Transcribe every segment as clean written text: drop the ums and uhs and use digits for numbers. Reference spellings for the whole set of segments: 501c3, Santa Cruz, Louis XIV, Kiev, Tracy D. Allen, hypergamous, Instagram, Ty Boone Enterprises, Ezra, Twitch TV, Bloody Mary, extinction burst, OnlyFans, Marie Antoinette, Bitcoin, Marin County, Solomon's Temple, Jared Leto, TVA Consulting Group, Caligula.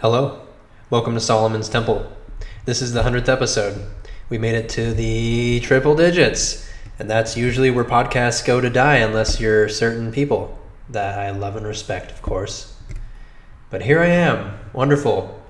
Hello, welcome to Solomon's Temple. This is the 100th episode. We made it to the triple digits, and that's usually where podcasts go to die unless you're certain people that I love and respect, of course. But here I am, wonderful.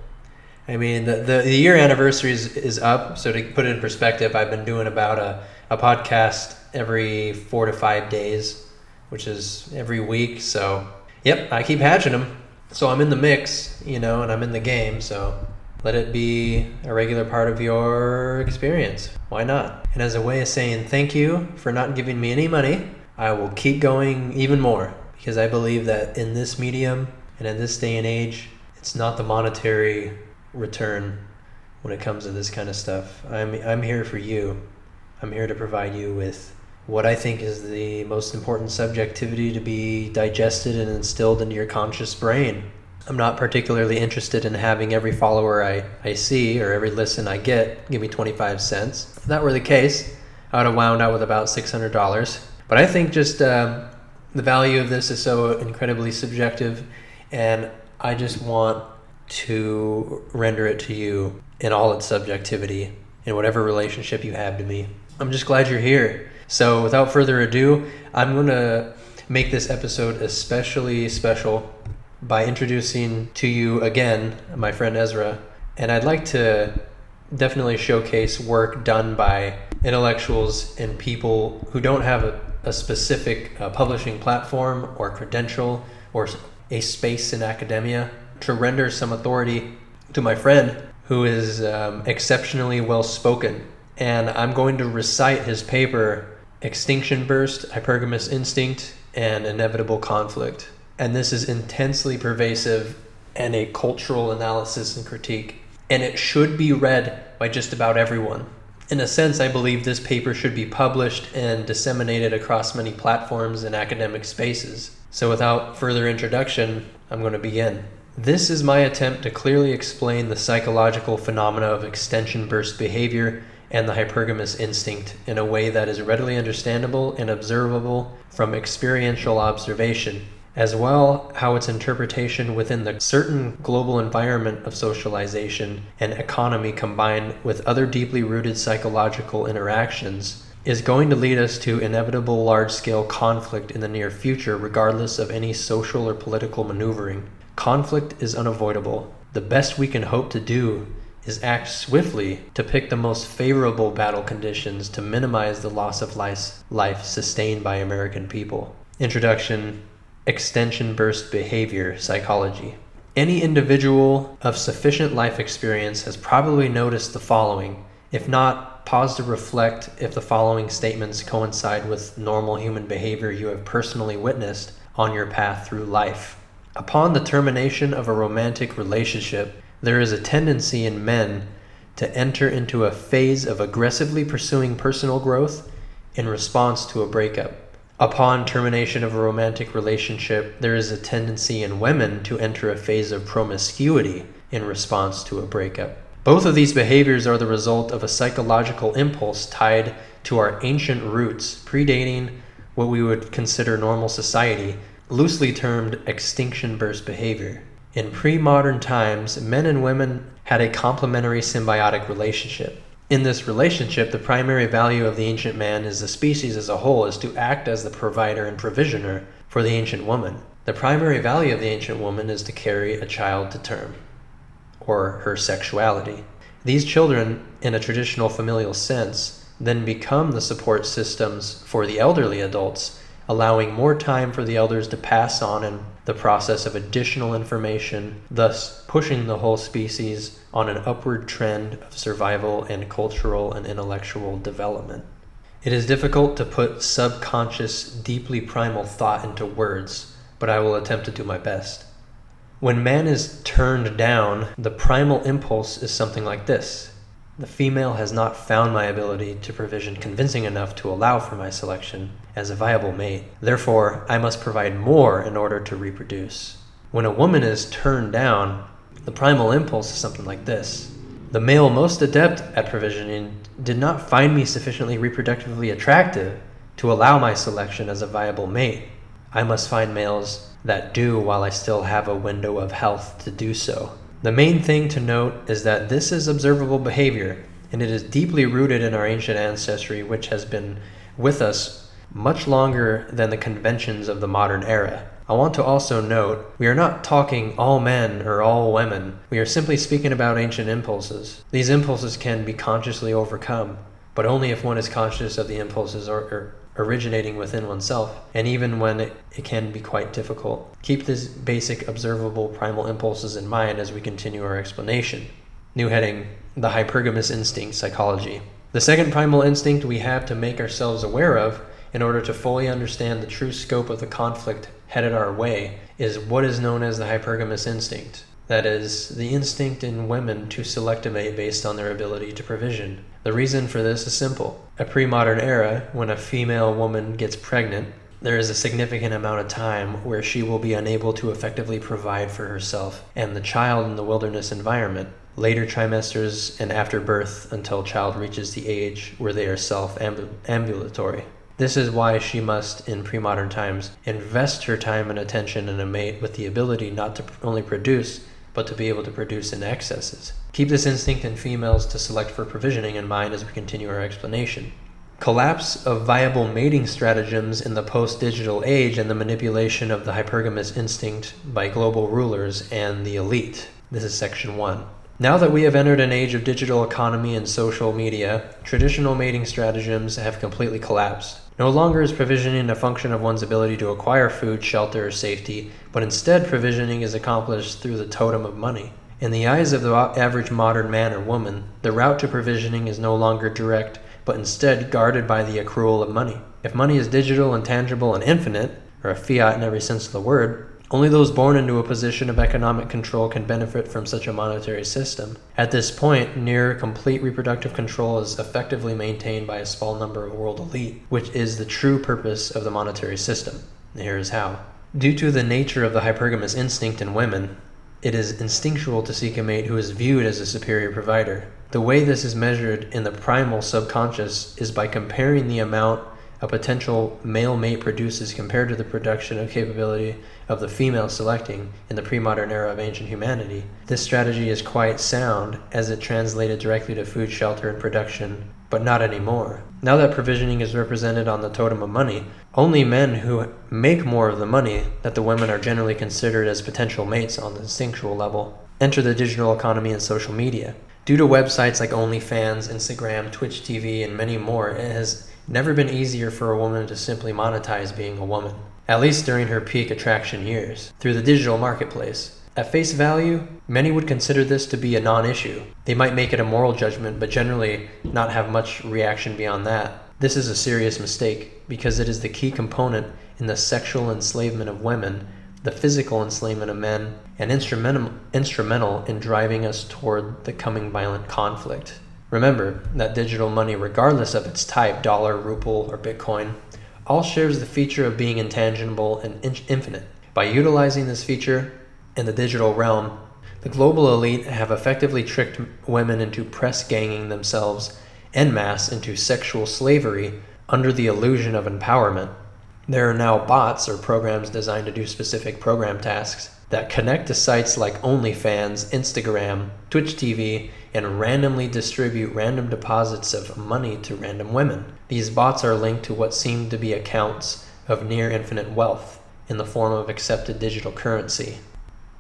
I mean, the year anniversary is up, so to put it in perspective, I've been doing about a podcast every 4 to 5 days, which is every week, so yep, I keep hatching them. So I'm in the mix, you know, and I'm in the game, so let it be a regular part of your experience. Why not? And as a way of saying thank you for not giving me any money, I will keep going even more, because I believe that in this medium and in this day and age, it's not the monetary return when it comes to this kind of stuff. I'm here for you. I'm here to provide you with what I think is the most important subjectivity to be digested and instilled into your conscious brain. I'm not particularly interested in having every follower I see or every listen I get give me 25 cents. If that were the case, I would have wound out with about $600. But I think just the value of this is so incredibly subjective, and I just want to render it to you in all its subjectivity, in whatever relationship you have to me. I'm just glad you're here. So without further ado, I'm going to make this episode especially special by introducing to you again my friend Ezra. And I'd like to definitely showcase work done by intellectuals and people who don't have a specific publishing platform or credential or a space in academia, to render some authority to my friend who is exceptionally well-spoken. And I'm going to recite his paper, Extinction Burst, Hypergamous Instinct, and Inevitable Conflict. And this is intensely pervasive and a cultural analysis and critique. And it should be read by just about everyone. In a sense, I believe this paper should be published and disseminated across many platforms and academic spaces. So without further introduction, I'm going to begin. This is my attempt to clearly explain the psychological phenomena of extinction burst behavior and the hypergamous instinct in a way that is readily understandable and observable from experiential observation, as well how its interpretation within the certain global environment of socialization and economy combined with other deeply rooted psychological interactions is going to lead us to inevitable large-scale conflict in the near future regardless of any social or political maneuvering. Conflict is unavoidable. The best we can hope to do is act swiftly to pick the most favorable battle conditions to minimize the loss of life sustained by American people. Introduction, Extinction Burst Behavior Psychology. Any individual of sufficient life experience has probably noticed the following. If not, pause to reflect if the following statements coincide with normal human behavior you have personally witnessed on your path through life. Upon the termination of a romantic relationship, there is a tendency in men to enter into a phase of aggressively pursuing personal growth in response to a breakup. Upon termination of a romantic relationship, there is a tendency in women to enter a phase of promiscuity in response to a breakup. Both of these behaviors are the result of a psychological impulse tied to our ancient roots, predating what we would consider normal society, loosely termed extinction burst behavior. In pre-modern times, men and women had a complementary symbiotic relationship. In this relationship, the primary value of the ancient man as the species as a whole is to act as the provider and provisioner for the ancient woman. The primary value of the ancient woman is to carry a child to term, or her sexuality. These children, in a traditional familial sense, then become the support systems for the elderly adults, allowing more time for the elders to pass on in the process of additional information, thus pushing the whole species on an upward trend of survival and cultural and intellectual development. It is difficult to put subconscious, deeply primal thought into words, but I will attempt to do my best. When man is turned down, the primal impulse is something like this. The female has not found my ability to provision convincing enough to allow for my selection as a viable mate. Therefore, I must provide more in order to reproduce. When a woman is turned down, the primal impulse is something like this. The male most adept at provisioning did not find me sufficiently reproductively attractive to allow my selection as a viable mate. I must find males that do while I still have a window of health to do so. The main thing to note is that this is observable behavior, and it is deeply rooted in our ancient ancestry, which has been with us much longer than the conventions of the modern era. I want to also note, we are not talking all men or all women. We are simply speaking about ancient impulses. These impulses can be consciously overcome, but only if one is conscious of the impulses or originating within oneself, and even when it can be quite difficult. Keep these basic observable primal impulses in mind as we continue our explanation. New heading, the hypergamous instinct psychology. The second primal instinct we have to make ourselves aware of in order to fully understand the true scope of the conflict headed our way is what is known as the hypergamous instinct. That is, the instinct in women to selectivate based on their ability to provision. The reason for this is simple. A pre-modern era, when a female woman gets pregnant, there is a significant amount of time where she will be unable to effectively provide for herself and the child in the wilderness environment. Later trimesters and after birth until child reaches the age where they are self-ambulatory. This is why she must, in pre-modern times, invest her time and attention in a mate with the ability not to only produce, but to be able to produce in excesses. Keep this instinct in females to select for provisioning in mind as we continue our explanation. Collapse of viable mating stratagems in the post-digital age and the manipulation of the hypergamous instinct by global rulers and the elite. This is section 1. Now that we have entered an age of digital economy and social media, traditional mating stratagems have completely collapsed. No longer is provisioning a function of one's ability to acquire food, shelter, or safety, but instead provisioning is accomplished through the totem of money. In the eyes of the average modern man or woman, the route to provisioning is no longer direct, but instead guarded by the accrual of money. If money is digital and tangible and infinite, or a fiat in every sense of the word, only those born into a position of economic control can benefit from such a monetary system. At this point, near complete reproductive control is effectively maintained by a small number of world elite, which is the true purpose of the monetary system. Here is how. Due to the nature of the hypergamous instinct in women, it is instinctual to seek a mate who is viewed as a superior provider. The way this is measured in the primal subconscious is by comparing the amount a potential male mate produces compared to the production of capability of the female selecting in the pre-modern era of ancient humanity. This strategy is quite sound as it translated directly to food, shelter, and production, but not anymore. Now that provisioning is represented on the totem of money, only men who make more of the money that the women are generally considered as potential mates on the instinctual level enter the digital economy and social media. Due to websites like OnlyFans, Instagram, Twitch TV, and many more, it has never been easier for a woman to simply monetize being a woman, at least during her peak attraction years, through the digital marketplace. At face value, many would consider this to be a non-issue. They might make it a moral judgment, but generally not have much reaction beyond that. This is a serious mistake, because it is the key component in the sexual enslavement of women, the physical enslavement of men, and instrumental in driving us toward the coming violent conflict. Remember that digital money, regardless of its type, dollar, ruble, or Bitcoin, all shares the feature of being intangible and infinite. By utilizing this feature in the digital realm, the global elite have effectively tricked women into press-ganging themselves en masse into sexual slavery under the illusion of empowerment. There are now bots or programs designed to do specific program tasks that connect to sites like OnlyFans, Instagram, Twitch TV, and randomly distribute random deposits of money to random women. These bots are linked to what seem to be accounts of near-infinite wealth in the form of accepted digital currency.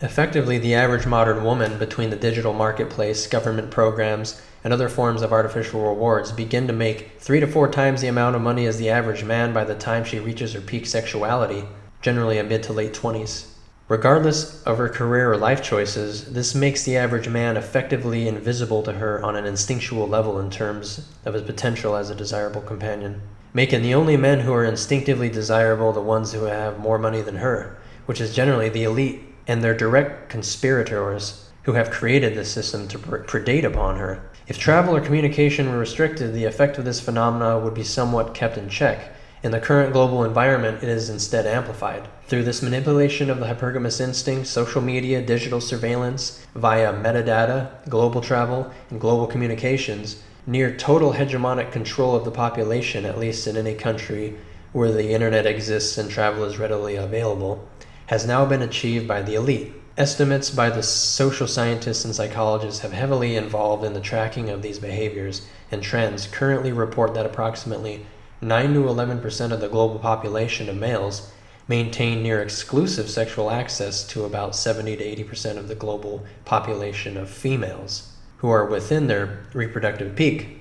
Effectively, the average modern woman, between the digital marketplace, government programs, and other forms of artificial rewards, begin to make 3 to 4 times the amount of money as the average man by the time she reaches her peak sexuality, generally a mid to late 20s. Regardless of her career or life choices, this makes the average man effectively invisible to her on an instinctual level in terms of his potential as a desirable companion, making the only men who are instinctively desirable the ones who have more money than her, which is generally the elite and their direct conspirators who have created this system to predate upon her. If travel or communication were restricted, the effect of this phenomena would be somewhat kept in check. In the current global environment, it is instead amplified. Through this manipulation of the hypergamous instinct, social media, digital surveillance, via metadata, global travel, and global communications, near total hegemonic control of the population, at least in any country where the internet exists and travel is readily available, has now been achieved by the elite. Estimates by the social scientists and psychologists have heavily involved in the tracking of these behaviors and trends currently report that approximately 9 to 11% of the global population of males maintain near exclusive sexual access to about 70 to 80% of the global population of females who are within their reproductive peak.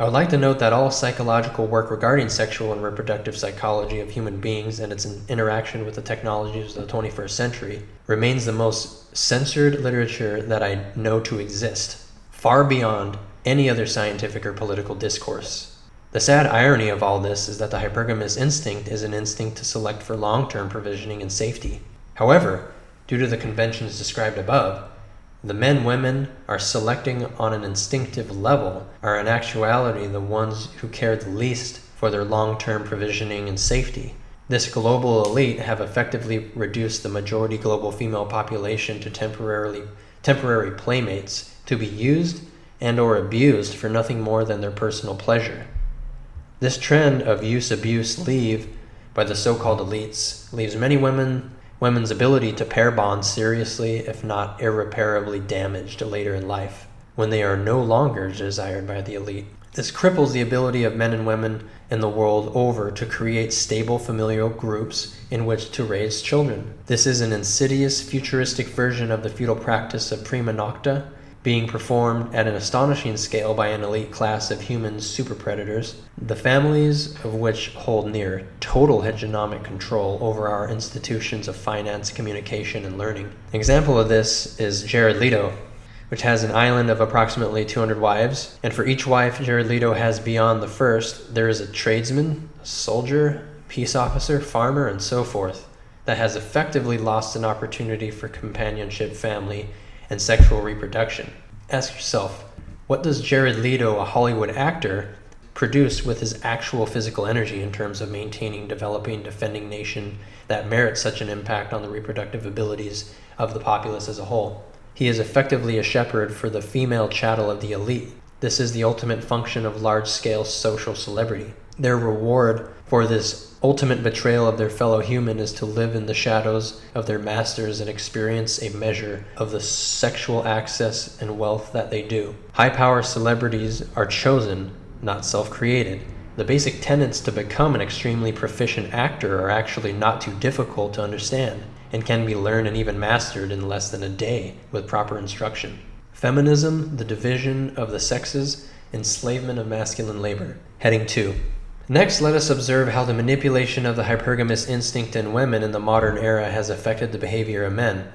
I would like to note that all psychological work regarding sexual and reproductive psychology of human beings and its interaction with the technologies of the 21st century remains the most censored literature that I know to exist, far beyond any other scientific or political discourse. The sad irony of all this is that the hypergamous instinct is an instinct to select for long-term provisioning and safety. However, due to the conventions described above, the men women are selecting on an instinctive level are in actuality the ones who care the least for their long-term provisioning and safety. This global elite have effectively reduced the majority global female population to temporary playmates to be used and or abused for nothing more than their personal pleasure. This trend of use-abuse leave by the so-called elites leaves many women's ability to pair bonds seriously, if not irreparably damaged later in life, when they are no longer desired by the elite. This cripples the ability of men and women in the world over to create stable familial groups in which to raise children. This is an insidious, futuristic version of the feudal practice of prima nocta, being performed at an astonishing scale by an elite class of human superpredators, the families of which hold near total hegemonic control over our institutions of finance, communication, and learning. An example of this is Jared Leto, which has an island of approximately 200 wives, and for each wife Jared Leto has beyond the first, there is a tradesman, a soldier, peace officer, farmer, and so forth, that has effectively lost an opportunity for companionship, family, and sexual reproduction. Ask yourself, what does Jared Leto, a Hollywood actor, produce with his actual physical energy in terms of maintaining, developing, defending nation that merits such an impact on the reproductive abilities of the populace as a whole? He is effectively a shepherd for the female chattel of the elite. This is the ultimate function of large-scale social celebrity. Their reward for this ultimate betrayal of their fellow human is to live in the shadows of their masters and experience a measure of the sexual access and wealth that they do. High-power celebrities are chosen, not self-created. The basic tenets to become an extremely proficient actor are actually not too difficult to understand and can be learned and even mastered in less than a day with proper instruction. Feminism, the division of the sexes, enslavement of masculine labor. Heading 2. Next, let us observe how the manipulation of the hypergamous instinct in women in the modern era has affected the behavior of men.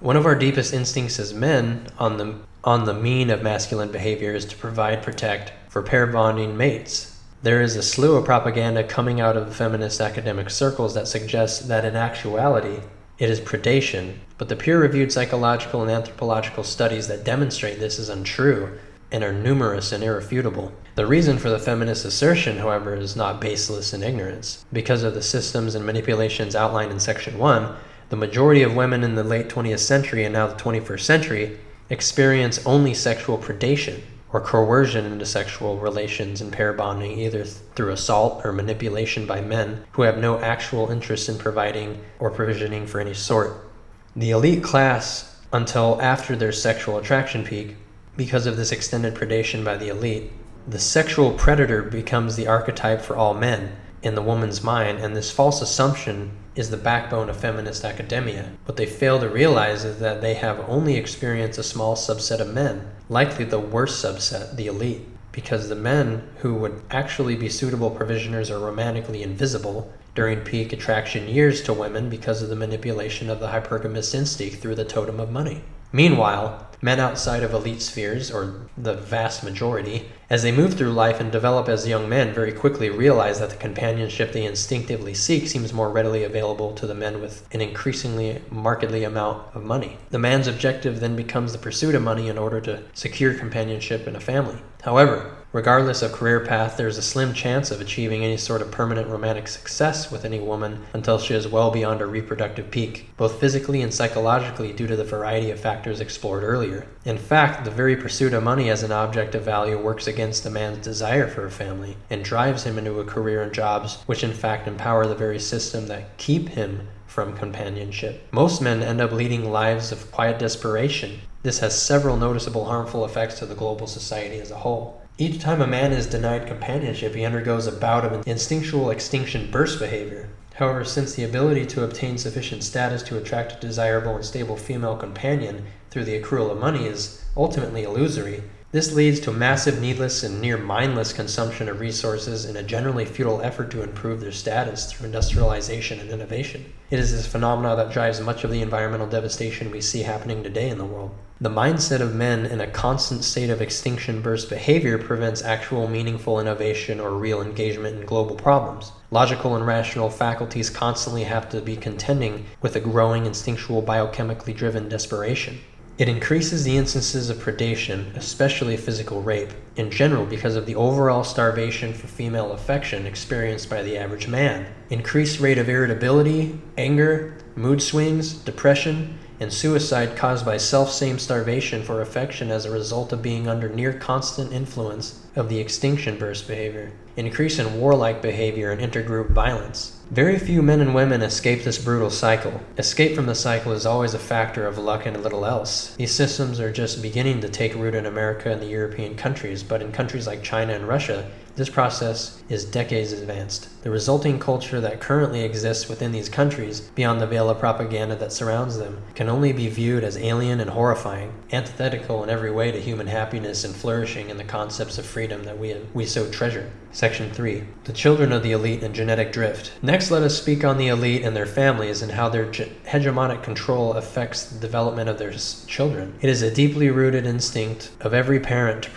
One of our deepest instincts as men on the mean of masculine behavior is to provide, protect, for pair bonding mates. There is a slew of propaganda coming out of feminist academic circles that suggests that in actuality it is predation, but the peer-reviewed psychological and anthropological studies that demonstrate this is untrue and are numerous and irrefutable. The reason for the feminist assertion, however, is not baseless in ignorance. Because of the systems and manipulations outlined in Section 1, the majority of women in the late 20th century and now the 21st century experience only sexual predation or coercion into sexual relations and pair bonding either through assault or manipulation by men who have no actual interest in providing or provisioning for any sort. The elite class, until after their sexual attraction peak, because of this extended predation by the elite, the sexual predator becomes the archetype for all men in the woman's mind, and this false assumption is the backbone of feminist academia. What they fail to realize is that they have only experienced a small subset of men, likely the worst subset, the elite, because the men who would actually be suitable provisioners are romantically invisible during peak attraction years to women because of the manipulation of the hypergamous instinct through the totem of money. Meanwhile, men outside of elite spheres, or the vast majority, as they move through life and develop as young men, very quickly realize that the companionship they instinctively seek seems more readily available to the men with an increasingly markedly amount of money. The man's objective then becomes the pursuit of money in order to secure companionship and a family. However, regardless of career path, there is a slim chance of achieving any sort of permanent romantic success with any woman until she is well beyond her reproductive peak, both physically and psychologically due to the variety of factors explored earlier. earlier. In fact, the very pursuit of money as an object of value works against a man's desire for a family and drives him into a career and jobs which in fact empower the very system that keep him from companionship. Most men end up leading lives of quiet desperation. This has several noticeable harmful effects to the global society as a whole. Each time a man is denied companionship, he undergoes a bout of instinctual extinction burst behavior. However, since the ability to obtain sufficient status to attract a desirable and stable female companion through the accrual of money is ultimately illusory, this leads to massive needless and near mindless consumption of resources in a generally futile effort to improve their status through industrialization and innovation. It is this phenomena that drives much of the environmental devastation we see happening today in the world. The mindset of men in a constant state of extinction burst behavior prevents actual meaningful innovation or real engagement in global problems. Logical and rational faculties constantly have to be contending with a growing instinctual biochemically driven desperation. It increases the instances of predation, especially physical rape, in general because of the overall starvation for female affection experienced by the average man. Increased rate of irritability, anger, mood swings, depression, and suicide caused by self-same starvation for affection as a result of being under near constant influence of the extinction burst behavior. Increase in warlike behavior and intergroup violence. Very few men and women escape this brutal cycle. Escape from the cycle is always a factor of luck and little else. These systems are just beginning to take root in America and the European countries, but in countries like China and Russia, this process is decades advanced. The resulting culture that currently exists within these countries, beyond the veil of propaganda that surrounds them, can only be viewed as alien and horrifying, antithetical in every way to human happiness and flourishing in the concepts of freedom that we so treasure. Section 3. The children of the elite and genetic drift. Next, let us speak on the elite and their families and how their hegemonic control affects the development of their children. It is a deeply rooted instinct of every parent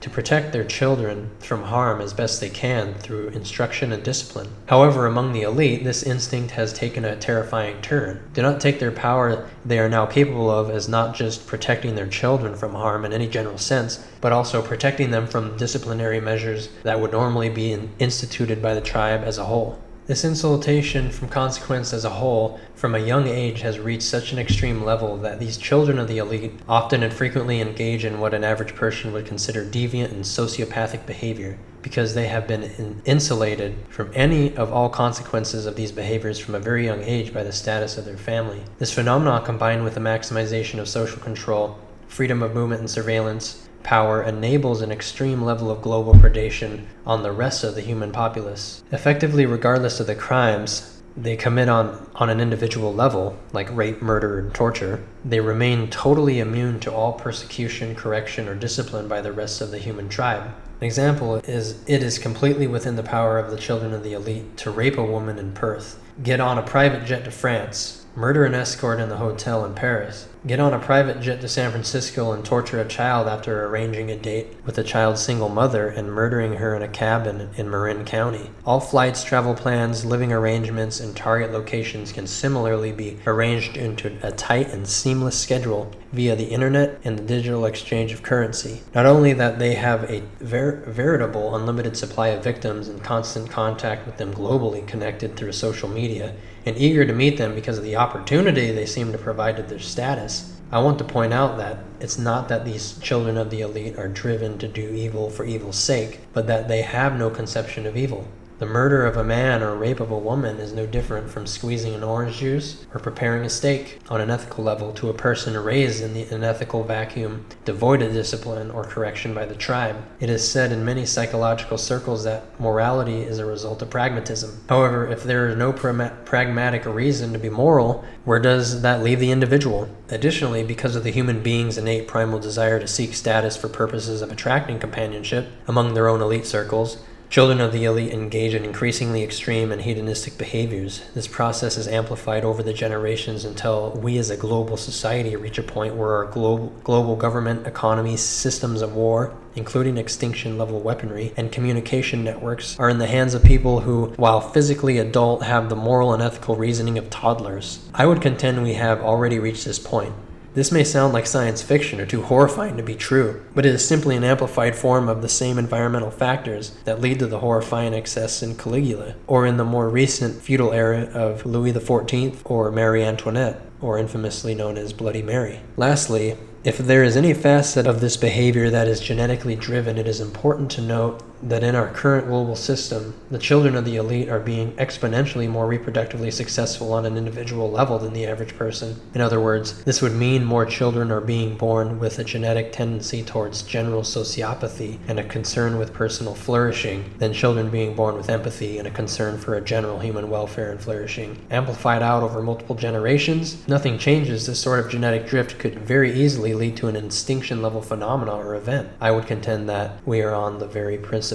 to protect their children from harm as best they can through instruction and discipline. However, among the elite, this instinct has taken a terrifying turn. Do not take their power they are now capable of as not just protecting their children from harm in any general sense, but also protecting them from disciplinary measures that would normally be instituted by the tribe as a whole. This insulation from consequence as a whole from a young age has reached such an extreme level that these children of the elite often and frequently engage in what an average person would consider deviant and sociopathic behavior, because they have been insulated from any of all consequences of these behaviors from a very young age by the status of their family. This phenomenon, combined with the maximization of social control, freedom of movement and surveillance, power, enables an extreme level of global predation on the rest of the human populace. Effectively, regardless of the crimes they commit on an individual level, like rape, murder, and torture, they remain totally immune to all persecution, correction, or discipline by the rest of the human tribe. An example is, it is completely within the power of the children of the elite to rape a woman in Perth, get on a private jet to France, murder an escort in the hotel in Paris, get on a private jet to San Francisco and torture a child after arranging a date with a child's single mother and murdering her in a cabin in Marin County. All flights, travel plans, living arrangements, and target locations can similarly be arranged into a tight and seamless schedule via the internet and the digital exchange of currency. Not only that, they have a veritable unlimited supply of victims in constant contact with them globally, connected through social media, and eager to meet them because of the opportunity they seem to provide to their status. I want to point out that it's not that these children of the elite are driven to do evil for evil's sake, but that they have no conception of evil. The murder of a man or rape of a woman is no different from squeezing an orange juice or preparing a steak on an ethical level to a person raised in an ethical vacuum, devoid of discipline or correction by the tribe. It is said in many psychological circles that morality is a result of pragmatism. However, if there is no pragmatic reason to be moral, where does that leave the individual? Additionally, because of the human being's innate primal desire to seek status for purposes of attracting companionship among their own elite circles, children of the elite engage in increasingly extreme and hedonistic behaviors. This process is amplified over the generations until we as a global society reach a point where our global government, economy, systems of war, including extinction-level weaponry, and communication networks are in the hands of people who, while physically adult, have the moral and ethical reasoning of toddlers. I would contend we have already reached this point. This may sound like science fiction or too horrifying to be true, but it is simply an amplified form of the same environmental factors that lead to the horrifying excess in Caligula, or in the more recent feudal era of Louis XIV or Marie Antoinette, or infamously known as Bloody Mary. Lastly, If there is any facet of this behavior that is genetically driven, it is important to note that in our current global system, the children of the elite are being exponentially more reproductively successful on an individual level than the average person. In other words, this would mean more children are being born with a genetic tendency towards general sociopathy and a concern with personal flourishing than children being born with empathy and a concern for a general human welfare and flourishing. Amplified out over multiple generations, nothing changes. This sort of genetic drift could very easily lead to an extinction level phenomena or event. I would contend that we are on the very precipice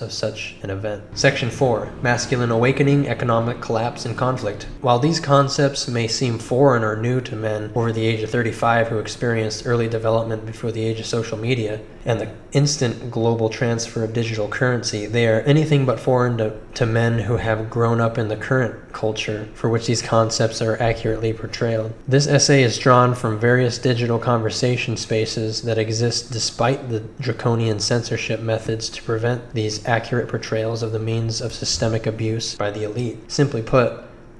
of such an event. Section 4. Masculine awakening, economic collapse, and conflict. While these concepts may seem foreign or new to men over the age of 35 who experienced early development before the age of social media and the instant global transfer of digital currency, they are anything but foreign to men who have grown up in the current culture for which these concepts are accurately portrayed. This essay is drawn from various digital conversation spaces that exist despite the draconian censorship methods to prevent these accurate portrayals of the means of systemic abuse by the elite. Simply put,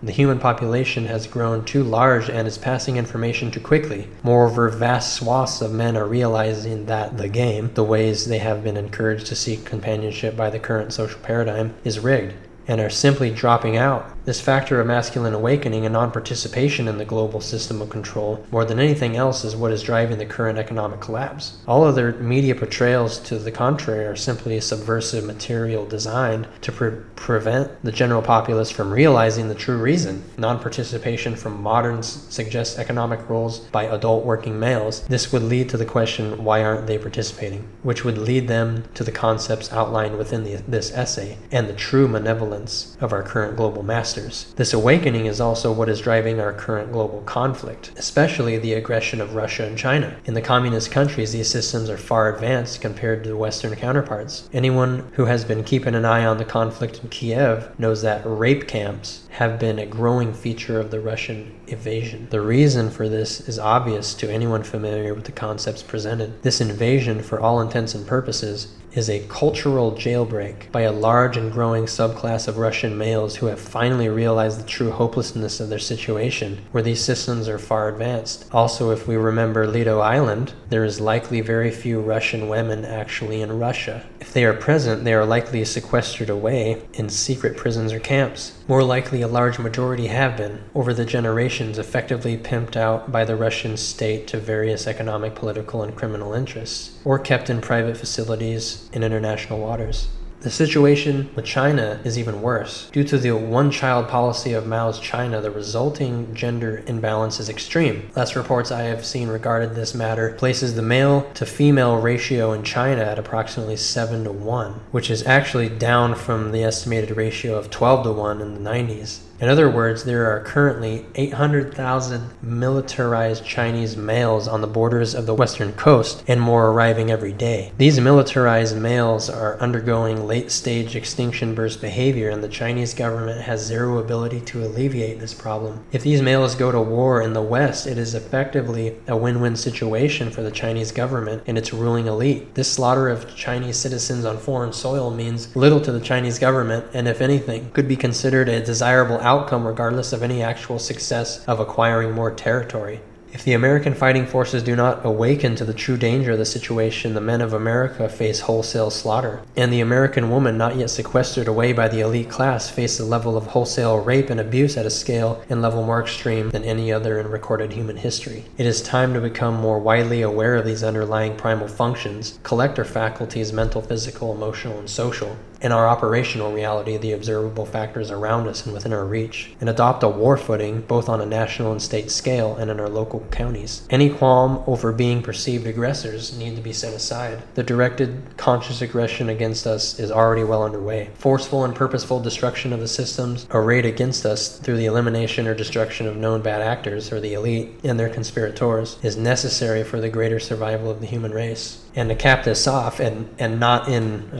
the human population has grown too large and is passing information too quickly. Moreover, vast swaths of men are realizing that the game, the ways they have been encouraged to seek companionship by the current social paradigm, is rigged, and are simply dropping out. This factor of masculine awakening and non-participation in the global system of control, more than anything else, is what is driving the current economic collapse. All other media portrayals to the contrary are simply subversive material designed to prevent the general populace from realizing the true reason. Non-participation from moderns suggests economic roles by adult working males. This would lead to the question, why aren't they participating? Which would lead them to the concepts outlined within this essay and the true malevolence of our current global master. This awakening is also what is driving our current global conflict, especially the aggression of Russia and China. In the communist countries, these systems are far advanced compared to the Western counterparts. Anyone who has been keeping an eye on the conflict in Kiev knows that rape camps have been a growing feature of the Russian invasion. The reason for this is obvious to anyone familiar with the concepts presented. This invasion, for all intents and purposes, is a cultural jailbreak by a large and growing subclass of Russian males who have finally realized the true hopelessness of their situation, where these systems are far advanced. Also, if we remember Leto Island, there is likely very few Russian women actually in Russia. If they are present, they are likely sequestered away in secret prisons or camps. More likely, a large majority have been, over the generations, effectively pimped out by the Russian state to various economic, political, and criminal interests, or kept in private facilities in international waters. The situation with China is even worse. Due to the one-child policy of Mao's China, the resulting gender imbalance is extreme. Last reports I have seen regarding this matter places the male-to-female ratio in China at approximately 7-to-1, which is actually down from the estimated ratio of 12-to-1 in the 90s. In other words, there are currently 800,000 militarized Chinese males on the borders of the western coast, and more arriving every day. These militarized males are undergoing late-stage extinction burst behavior, and the Chinese government has zero ability to alleviate this problem. If these males go to war in the West, it is effectively a win-win situation for the Chinese government and its ruling elite. This slaughter of Chinese citizens on foreign soil means little to the Chinese government, and if anything, could be considered a desirable outcome regardless of any actual success of acquiring more territory. If the American fighting forces do not awaken to the true danger of the situation, the men of America face wholesale slaughter, and the American woman not yet sequestered away by the elite class face a level of wholesale rape and abuse at a scale and level more extreme than any other in recorded human history. It is time to become more widely aware of these underlying primal functions, collector faculties, mental, physical, emotional, and social, in our operational reality, the observable factors around us and within our reach, and adopt a war footing both on a national and state scale and in our local counties. Any qualm over being perceived aggressors need to be set aside. The directed, conscious aggression against us is already well underway. Forceful and purposeful destruction of the systems arrayed against us through the elimination or destruction of known bad actors or the elite and their conspirators is necessary for the greater survival of the human race. And to cap this off, and not in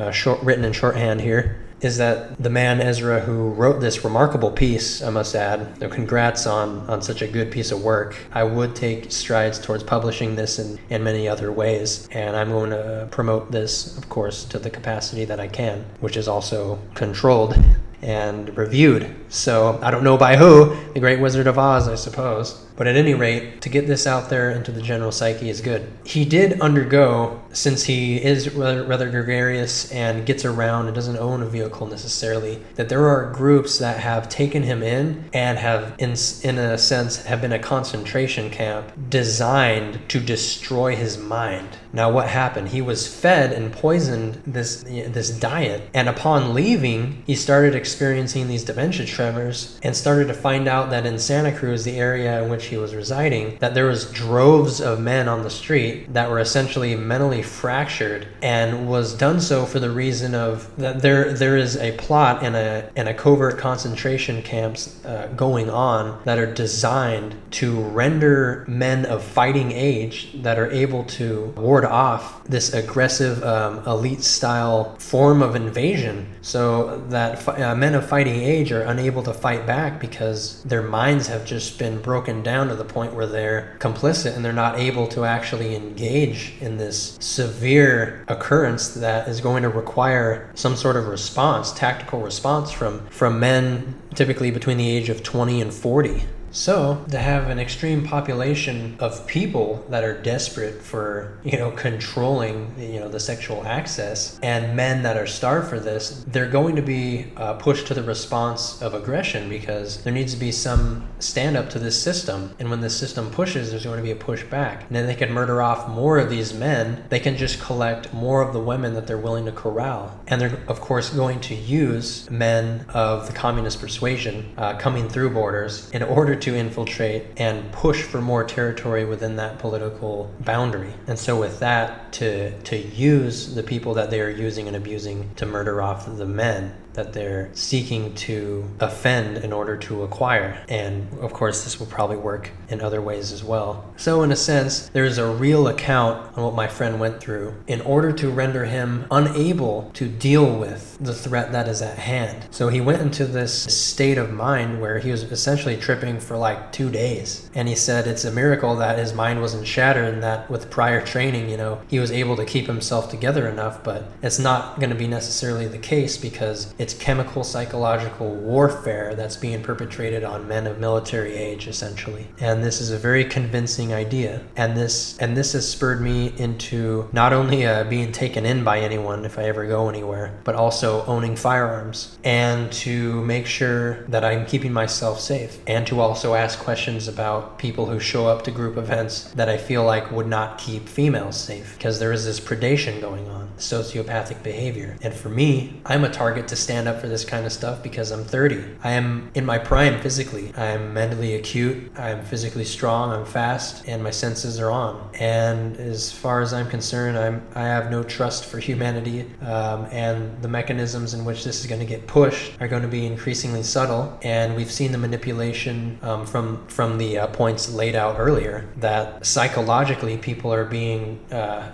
written in shorthand here, is that the man Ezra who wrote this remarkable piece, I must add, so congrats on such a good piece of work. I would take strides towards publishing this in many other ways, and I'm going to promote this, of course, to the capacity that I can, which is also controlled and reviewed. So I don't know by who, the Great Wizard of Oz, I suppose. But at any rate, to get this out there into the general psyche is good. He did undergo, since he is rather gregarious and gets around and doesn't own a vehicle necessarily, that there are groups that have taken him in and have, in a sense, have been a concentration camp designed to destroy his mind. Now what happened? He was fed and poisoned this diet, and upon leaving, he started experiencing these dementia tremors and started to find out that in Santa Cruz, the area in which he was residing, that there was droves of men on the street that were essentially mentally fractured, and was done so for the reason of that there is a plot and a covert concentration camps going on that are designed to render men of fighting age that are able to ward off this aggressive elite style form of invasion, so that men of fighting age are unable to fight back because their minds have just been broken down to the point where they're complicit and they're not able to actually engage in this severe occurrence that is going to require some sort of response, tactical response from men typically between the age of 20 and 40. So to have an extreme population of people that are desperate for, controlling, the sexual access, and men that are starved for this, they're going to be pushed to the response of aggression, because there needs to be some stand up to this system. And when this system pushes, there's going to be a pushback. And then they can murder off more of these men. They can just collect more of the women that they're willing to corral. And they're, of course, going to use men of the communist persuasion coming through borders in order to infiltrate and push for more territory within that political boundary. And so with that, to use the people that they are using and abusing to murder off the men that they're seeking to offend in order to acquire. And of course, this will probably work in other ways as well. So in a sense, there's a real account on what my friend went through in order to render him unable to deal with the threat that is at hand. So he went into this state of mind where he was essentially tripping for like 2 days. And he said it's a miracle that his mind wasn't shattered, and that with prior training, he was able to keep himself together enough, but it's not going to be necessarily the case, because it's chemical psychological warfare that's being perpetrated on men of military age, essentially. And this is a very convincing idea. And this has spurred me into not only being taken in by anyone if I ever go anywhere, but also owning firearms, and to make sure that I'm keeping myself safe, and to also ask questions about people who show up to group events that I feel like would not keep females safe, because there is this predation going on, sociopathic behavior. And for me, I'm a target to stand up for this kind of stuff because I'm 30. I am in my prime physically. I'm mentally acute. I'm physically strong. I'm fast, and my senses are on. And as far as I'm concerned, I have no trust for humanity, and the mechanisms in which this is going to get pushed are going to be increasingly subtle. And we've seen the manipulation from the points laid out earlier, that psychologically people are being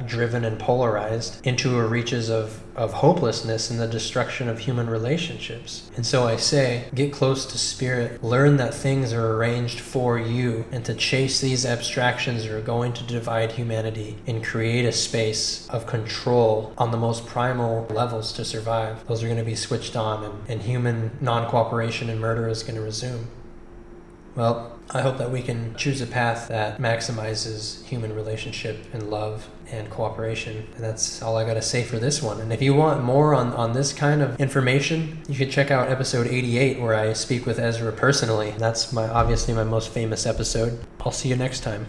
driven and polarized into reaches of hopelessness and the destruction of human relationships. And so I say, get close to spirit, learn that things are arranged for you, and to chase these abstractions are going to divide humanity and create a space of control on the most primal levels to survive. Those are going to be switched on, and human non-cooperation and murder is going to resume. Well, I hope that we can choose a path that maximizes human relationship and love and cooperation. And that's all I gotta say for this one. And if you want more on this kind of information, you can check out episode 88, where I speak with Ezra personally. That's obviously my most famous episode. I'll see you next time.